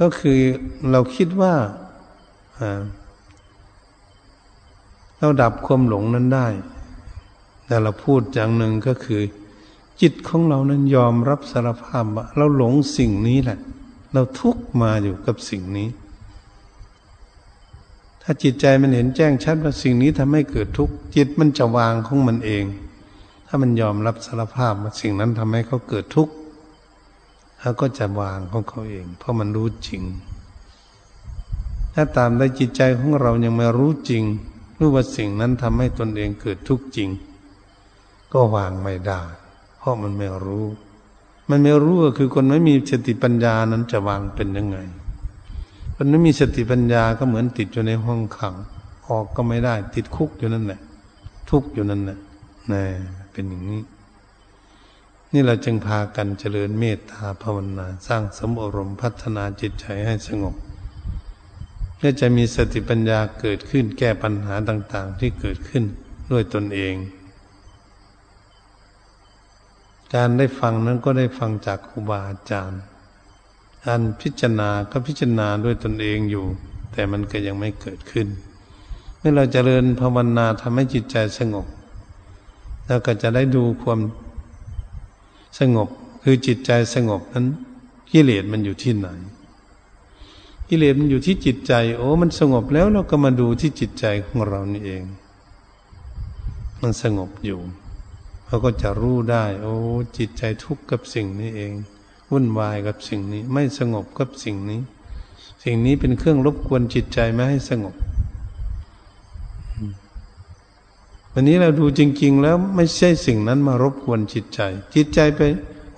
ก็คือเราคิดว่าเราดับความหลงนั้นได้แต่เราพูดอย่างหนึ่งก็คือจิตของเรานั้นยอมรับสารภาพว่าเราหลงสิ่งนี้แหละเราทุกข์มาอยู่กับสิ่งนี้ถ้าจิตใจมันเห็นแจ้งชัดว่าสิ่งนี้ทำให้เกิดทุกข์จิตมันจะวางของมันเองถ้ามันยอมรับสารภาพว่าสิ่งนั้นทำให้เขาเกิดทุกข์เขาก็จะวางของเขาเองเพราะมันรู้จริงถ้าตามได้จิตใจของเรายังไม่รู้จริงรู้ว่าสิ่งนั้นทำให้ตนเองเกิดทุกข์จริงก็วางไม่ได้เพราะมันไม่รู้มันไม่รู้ก็คือคนไม่มีสติปัญญานั้นจะวางเป็นยังไงคนไม่มีสติปัญญาก็เหมือนติดอยู่ในห้องขังออกก็ไม่ได้ติดคุกอยู่นั่นแหละทุกข์อยู่นั่นแหละนี่เป็นอย่างนี้นี่เราจึงพากันเจริญเมตตาภาวนาสร้างสมอารมณ์พัฒนาจิตใจให้สงบเพื่อจะมีสติปัญญาเกิดขึ้นแก้ปัญหาต่างๆที่เกิดขึ้นด้วยตนเองการได้ฟังนั้นก็ได้ฟังจากครูบาอาจารย์การพิจารณาก็พิจารณาด้วยตนเองอยู่แต่มันก็ยังไม่เกิดขึ้นเมื่อเราเจริญภาวนาทำให้จิตใจสงบแล้วก็จะได้ดูความสงบคือจิตใจสงบนั้นกิเลสมันอยู่ที่ไหนกิเลสมันอยู่ที่จิตใจโอ้มันสงบแล้วเราก็มาดูที่จิตใจของเรานี่เองมันสงบอยู่เราก็จะรู้ได้โอ้จิตใจทุกข์กับสิ่งนี้เองวุ่นวายกับสิ่งนี้ไม่สงบกับสิ่งนี้สิ่งนี้เป็นเครื่องรบกวนจิตใจไม่ให้สงบวันนี้เราดูจริงๆแล้วไม่ใช่สิ่งนั้นมารบกวนจิตใจจิตใจไป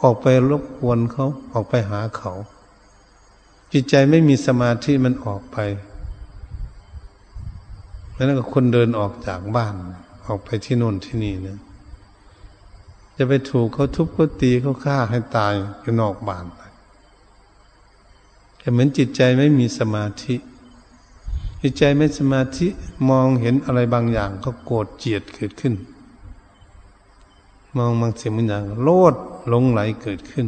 ออกไปรบกวนเขาออกไปหาเขาจิตใจไม่มีสมาธิมันออกไปนั่นก็คนเดินออกจากบ้านออกไปที่โน่นที่นี่นะ จะไปถูกเขาทุบเขาตีเขาฆ่าให้ตายอยู่นอกบ้านไปแต่เหมือนจิตใจไม่มีสมาธิจิตใจไม่สมาธิมองเห็นอะไรบางอย่างก็โกรธเจียดเกิดขึ้นมองบางสิ่งบางอย่างโลดหลงไหลเกิดขึ้น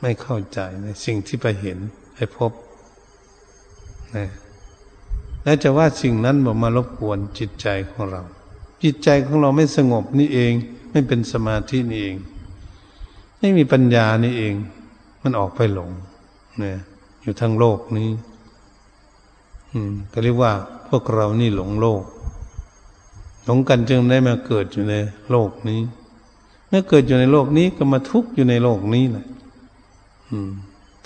ไม่เข้าใจในสิ่งที่ไปเห็นไปพบนะและจะว่าสิ่งนั้นบอกมารบกวนจิตใจของเราจิตใจของเราไม่สงบนี่เองไม่เป็นสมาธินี่เองไม่มีปัญญานี่เองมันออกไปหลงนะอยู่ทั้งโลกนี้ก็เรียกว่าพวกเรานี่หลงโลกหลงกันจึงได้มาเกิดอยู่ในโลกนี้เมื่อเกิดอยู่ในโลกนี้ก็มาทุกข์อยู่ในโลกนี้แหละ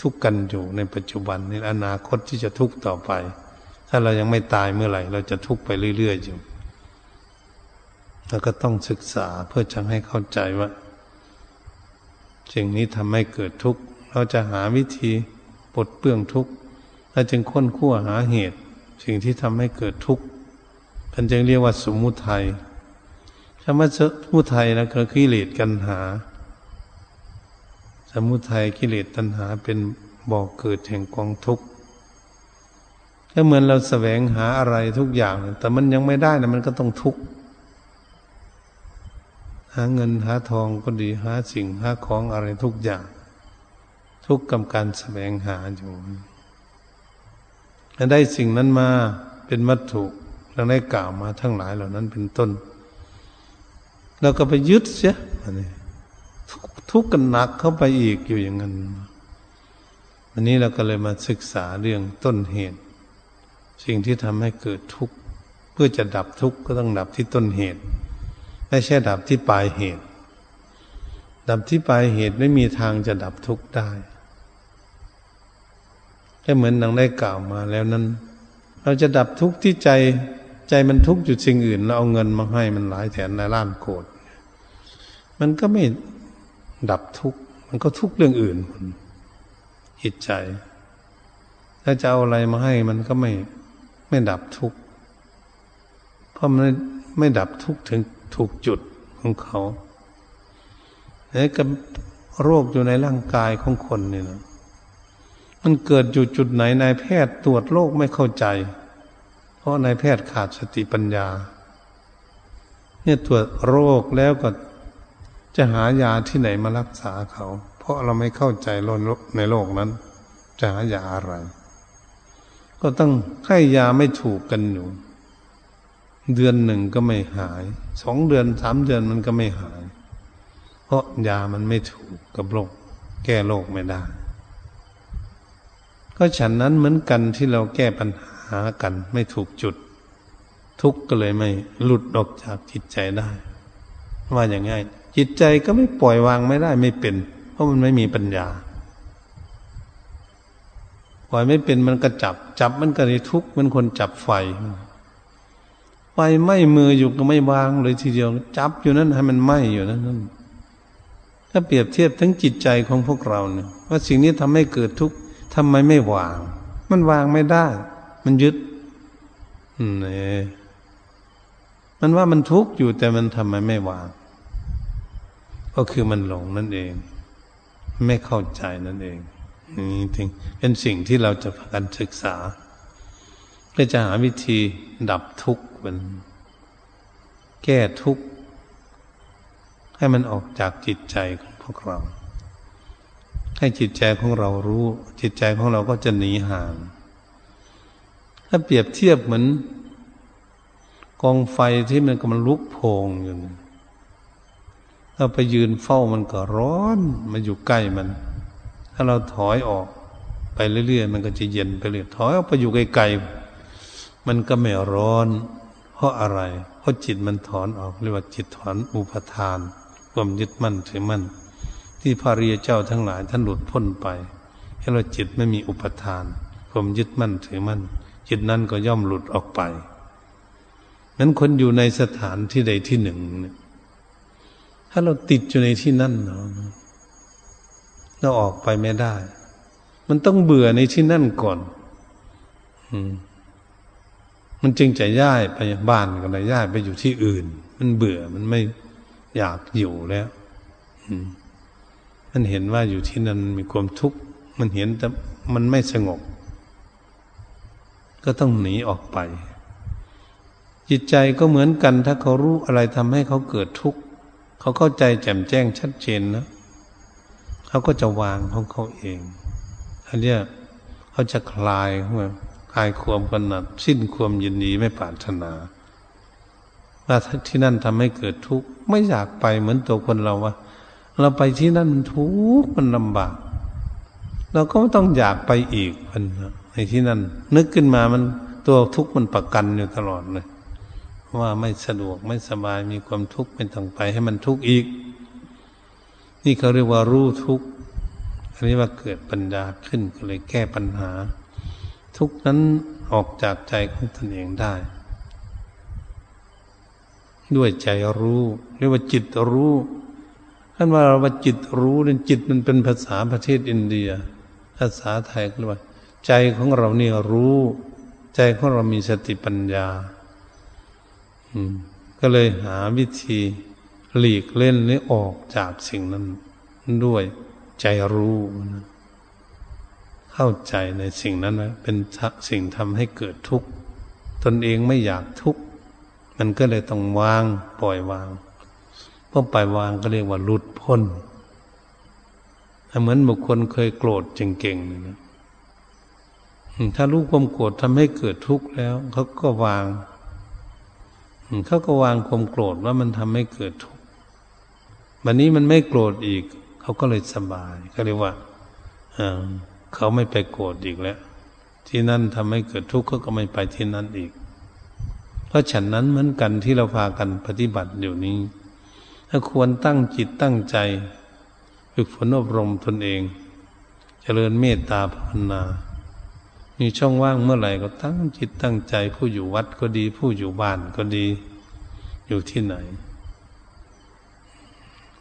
ทุกข์กันอยู่ในปัจจุบันในอนาคตที่จะทุกข์ต่อไปถ้าเรายังไม่ตายเมื่อไหร่เราจะทุกข์ไปเรื่อยๆอยู่เราก็ต้องศึกษาเพื่อจะให้เข้าใจว่าสิ่งนี้ทำให้เกิดทุกข์เราจะหาวิธีปลดเปลื้องทุกข์เราจึงค้นคว้าหาเหตุสิ่งที่ทำให้เกิดทุกข์ท่านจึงเรียกว่าสมุทัยคำว่าสมุทัยนะคือกิเลสตัณหาสมุทัยกิเลสตัณหาเป็นบ่อเกิดแห่งกองทุกข์ก็เหมือนเราแสวงหาอะไรทุกอย่างแต่มันยังไม่ได้นะมันก็ต้องทุกข์หาเงินหาทองก็ดีหาสิ่งหาของอะไรทุกอย่างทุกข์กับการแสวงหาอยู่ได้สิ่งนั้นมาเป็นวัตถุเราได้กล่าวมาทั้งหลายเหล่านั้นเป็นต้นเราก็ไปยึดเสียทุกข์กันหนักเข้าไปอีกอยู่อย่างนั้นวันนี้เราก็เลยมาศึกษาเรื่องต้นเหตุสิ่งที่ทำให้เกิดทุกข์เพื่อจะดับทุกข์ก็ต้องดับที่ต้นเหตุไม่ใช่ดับที่ปลายเหตุดับที่ปลายเหตุไม่มีทางจะดับทุกข์ได้ก็เหมือนนางได้กล่าวมาแล้วนั้นเราจะดับทุกข์ที่ใจใจมันทุกข์อยู่สิ่งอื่นเราเอาเงินมาให้มันหลายแสนหลายล้านโกรธมันก็ไม่ดับทุกข์มันก็ทุกข์เรื่องอื่นจิตใจถ้าจะเอาอะไรมาให้มันก็ไม่ไม่ดับทุกข์เพราะมันไม่ดับทุกข์ถึงถูกจุดของเขาแล้วก็โรคอยู่ในร่างกายของคนนี่นะมันเกิดอยู่จุดไหนนายแพทย์ตรวจโรคไม่เข้าใจเพราะนายแพทย์ขาดสติปัญญาเนี่ยตรวจโรคแล้วก็จะหายาที่ไหนมารักษาเขาเพราะเราไม่เข้าใจในโรคนั้นจะหายาอะไรก็ต้องให้ยาไม่ถูกกันอยู่เดือนหนึ่งก็ไม่หายสองเดือนสามเดือนมันก็ไม่หายเพราะยามันไม่ถูกกับโรคแก้โรคไม่ได้ก็ฉันนั้นเหมือนกันที่เราแก้ปัญหากันไม่ถูกจุดทุกข์ก็เลยไม่หลุดออกจากจิตใจได้ว่าอย่างง่ายจิตใจก็ไม่ปล่อยวางไม่ได้ไม่เป็นเพราะมันไม่มีปัญญาปล่อยไม่เป็นมันก็จับจับมันก็เลยทุกข์มันคนจับไฟไฟไหม้มืออยู่ก็ไม่วางเลยทีเดียวจับอยู่นั่นให้มันไหม้อยู่นั่นนั่นถ้าเปรียบเทียบทั้งจิตใจของพวกเราเนี่ยว่าสิ่งนี้ทำให้เกิดทุกข์ทำไมไม่วางมันวางไม่ได้มันยึดนี่มันว่ามันทุกข์อยู่แต่มันทำไมไม่วางก็คือมันหลงนั่นเองไม่เข้าใจนั่นเองนี่ถึงเป็นสิ่งที่เราจะพากันศึกษาเพื่อจะหาวิธีดับทุกข์มันแก้ทุกข์ให้มันออกจากจิตใจของพวกเราให้จิตใจของเรารู้จิตใจของเราก็จะหนีห่างถ้าเปรียบเทียบเหมือนกองไฟที่มันกำลังลุกโพงอยู่ถ้าไปยืนเฝ้ามันก็ร้อนมาอยู่ใกล้มันถ้าเราถอยออกไปเรื่อยๆมันก็จะเย็นไปเรื่อยถอยออกไปอยู่ไกลๆมันก็ไม่ร้อนเพราะอะไรเพราะจิตมันถอนออกเรียกว่าจิตถอนอุปทานความยึดมั่นถือมั่นที่พระอริยเจ้าทั้งหลายท่านหลุดพ้นไปให้เราจิตไม่มีอุปทานความยึดมั่นถือมั่นจิตนั้นก็ย่อมหลุดออกไปนั้นคนอยู่ในสถานที่ใดที่หนึ่งเนี่ยถ้าเราติดอยู่ในที่นั่นเนาะเราออกไปไม่ได้มันต้องเบื่อในที่นั่นก่อนอืมมันจึงจะย้ายไปบ้านก็ได้ย้ายไปอยู่ที่อื่นมันเบื่อมันไม่อยากอยู่แล้ว มันเห็นว่าอยู่ที่นั่นมีความทุกข์มันเห็นแต่มันไม่สงบก็ต้องหนีออกไปจิตใจก็เหมือนกันถ้าเขารู้อะไรทำให้เขาเกิดทุกข์เขาเข้าใจแจ่มแจ้งชัดเจนนะเขาก็จะวางของเขาเองอันเนี้ยเขาจะคลายเข้ามาคลายความกำหนัดสิ้นความยินดีไม่ปรารถนาว่าที่นั่นทำให้เกิดทุกข์ไม่อยากไปเหมือนตัวคนเราว่าเราไปที่นั่นมันทุกข์มันลำบากเราก็ไม่ต้องอยากไปอีกมันในที่นั่นนึกขึ้นมามันตัวทุกข์มันประกันอยู่ตลอดเลยว่าไม่สะดวกไม่สบายมีความทุกข์เป็นต้องไปให้มันทุกข์อีกนี่เขาเรียกว่ารู้ทุกข์อันนี้ว่าเกิดปัญญาขึ้นก็เลยแก้ปัญหาทุกข์นั้นออกจากใจของตนเองได้ด้วยใจรู้เรียกว่าจิตรู้ท่านว่าเราว่าจิตรู้เนี่ยจิตมันเป็นภาษาประเทศอินเดียภาษาไทยเรียกว่าใจของเราเนี่ยรู้ใจของเรามีสติปัญญาก็เลยหาวิธีหลีกเล่นหรือออกจากสิ่งนั้นด้วยใจรู้เข้าใจในสิ่งนั้นนะเป็นสิ่งทำให้เกิดทุกข์ตนเองไม่อยากทุกข์มันก็เลยต้องวางปล่อยวางพอปล่อยวางก็เรียกว่าหลุดพ้นเหมือนบุคคลเคยโกรธเก่งๆนี่นะถ้ารู้ความโกรธทำให้เกิดทุกข์แล้วเขาก็วางเขาก็วางความโกรธว่ามันทำให้เกิดทุกข์วันนี้มันไม่โกรธอีกเขาก็เลยสบายเขาเรียกว่าเขาไม่ไปโกรธอีกแล้วที่นั่นทำให้เกิดทุกข์เขาก็ไม่ไปที่นั่นอีกเพราะฉะนั้นเหมือนกันที่เราพากันปฏิบัติอยู่นี้ถ้าควรตั้งจิตตั้งใจฝึกฝนอบรมตนเองเจริญเมตตาภาวนามีช่องว่างเมื่อไหร่ก็ตั้งจิตตั้งใจผู้อยู่วัดก็ดีผู้อยู่บ้านก็ดีอยู่ที่ไหน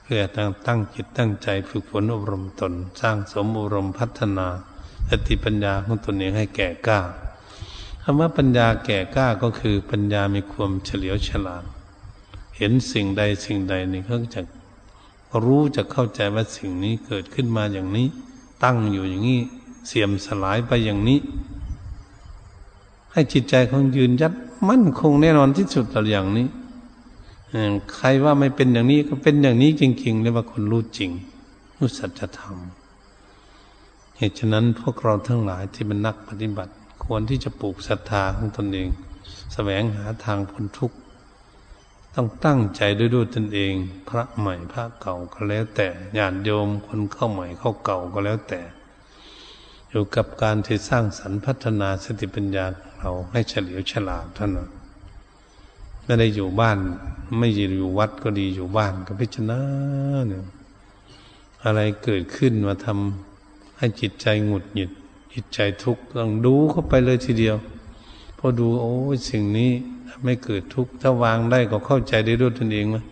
เพื่อตั้งจิตตั้งใจฝึกฝนอบรมตนสร้างสมอบรมพัฒนาสติปัญญาของตนเองให้แก่กล้าคำว่าปัญญาแก่กล้าก็คือปัญญามีความเฉลียวฉลาดเห็นสิ่งใดสิ่งใดนี่เขาจะรู้จะเข้าใจว่าสิ่งนี้เกิดขึ้นมาอย่างนี้ตั้งอยู่อย่างนี้เสื่อมสลายไปอย่างนี้ให้จิตใจของยืนยัดมั่นคงแน่นอนที่สุดต่ออย่างนี้ใครว่าไม่เป็นอย่างนี้ก็เป็นอย่างนี้จริงๆเรียกว่าคนรู้จริงรู้สัจธรรมเหตุฉะนั้นพวกเราทั้งหลายที่เป็นนักปฏิบัติควรที่จะปลูกศรัทธาของตนเองแสวงหาทางพ้นทุกข์ต้องตั้งใจด้วยด้วยตนเองพระใหม่พระเก่าก็แล้วแต่ญาติโยมคนเข้าใหม่เข้าเก่าก็แล้วแต่อยู่กับการที่สร้างสรรค์พัฒนาสติปัญญาของเราให้เฉลียวฉลาดเท่านั้นไม่ได้อยู่บ้านไม่อยู่วัดก็ดีอยู่บ้านก็พิจารณาเนี่ยอะไรเกิดขึ้นมาทำให้จิตใจหงุดหงิดจิตใจทุกข์ต้องดูเข้าไปเลยทีเดียวพอดูโอ้สิ่งนี้ไม่เกิดทุกข์ถ้าวางได้ก็เข้าใจได้ด้วยตนเองว่า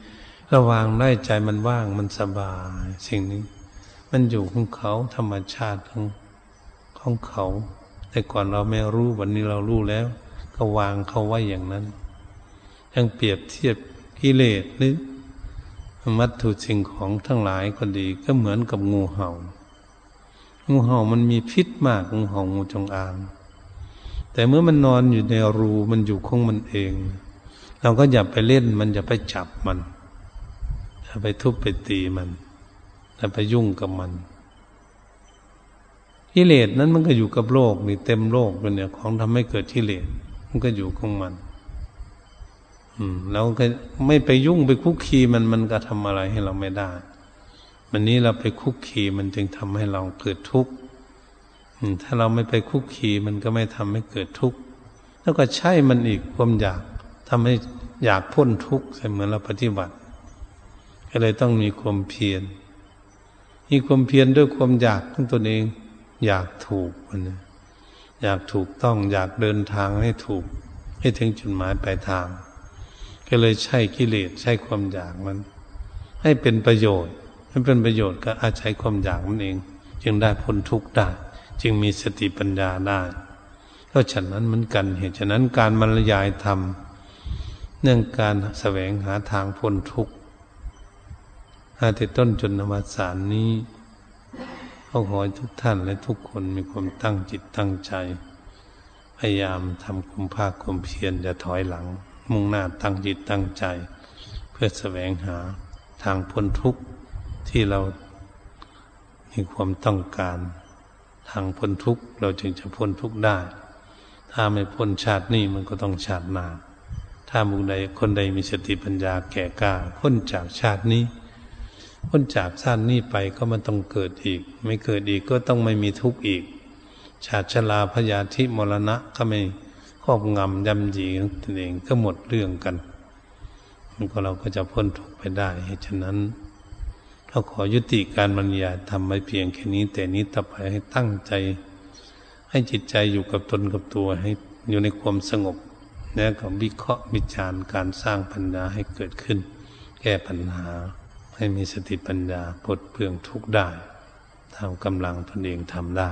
ระวางได้ใจมันว่างมันสบายสิ่งนี้มันอยู่ของเขาธรรมชาติของของเขาแต่ก่อนเราไม่รู้วันนี้เรารู้แล้วก็วางเขาไว้อย่างนั้นยังเปรียบเทียบกิเลสหรือวัตถุสิ่งของทั้งหลายก็ดีก็เหมือนกับงูเห่างูเห่ามันมีพิษมากงูเห่างูจงอางแต่เมื่อมันนอนอยู่ในรูมันอยู่ของมันเองเราก็อย่าไปเล่นมันอย่าไปจับมันอย่าไปทุบไปตีมันอย่าไปยุ่งกับมันกิเลสนั้นมันก็อยู่กับโลกนี่เต็มโลกเป็นเนี่ยของทำให้เกิดกิเลสมันก็อยู่ของมันอืมเราก็ไม่ไปยุ่งไปคุกคีมันมันก็ทำอะไรให้เราไม่ได้วันนี้เราไปคุกคีมันจึงทำให้เราเกิดทุกข์ถ้าเราไม่ไปคุกคีมันก็ไม่ทำให้เกิดทุกข์แล้วก็ใช่มันอีกความอยากทำให้อยากพ้นทุกข์เหมือนเราปฏิบัติก็เลยต้องมีความเพียรมีความเพียรด้วยความอยากของตนเองอยากถูกมันอยากถูกต้องอยากเดินทางให้ถูกให้ถึงจุดหมายปลายทางก็เลยใช้กิเลสใช้ความอยากมันให้เป็นประโยชน์ให้เป็นประโยชน์ก็อาศัยความอยากมันเองจึงได้พ้นทุกข์ได้จึงมีสติปัญญาได้เพราะฉะนั้นเหมือนกันเหตุฉะนั้นการบรรยายธรรมเรื่องการแสวงหาทางพ้นทุกข์ อาทิตย์ต้นจนอวสานนี้ก็ขอให้ทุกท่านและทุกคนมีความตั้งจิตตั้งใจพยายามทำความภาคความเพียรจะถอยหลังมุ่งหน้าตั้งจิตตั้งใจเพื่อแสวงหาทางพ้นทุกข์ที่เรามีความต้องการทางพ้นทุกข์เราจึงจะพ้นทุกข์ได้ถ้าไม่พ้นชาตินี้มันก็ต้องชาติหน้าถ้าผู้ใดคนใดมีสติปัญญาแก่กล้าพ้นจากชาตินี้พ้นจากชาตินี้ไปก็มันต้องเกิดอีกไม่เกิดอีกก็ต้องไม่มีทุกข์อีกชาติชราพยาธิมรณะก็ไม่ครอบงำย่ำยีตัวเองก็หมดเรื่องกันมันก็เราก็จะพ้นทุกข์ไปได้ฉะนั้นเราขอยุติการบรรยายทำไม่เพียงแค่นี้แต่นี้ต่อไปให้ตั้งใจให้จิตใจอยู่กับตนกับตัวให้อยู่ในความสงบแล้วก็วิเคราะห์วิจารณ์การสร้างปัญญาให้เกิดขึ้นแก้ปัญหาให้มีสติปัญญาปลดเปลื้องทุกข์ได้ตามกำลังตนเองทำได้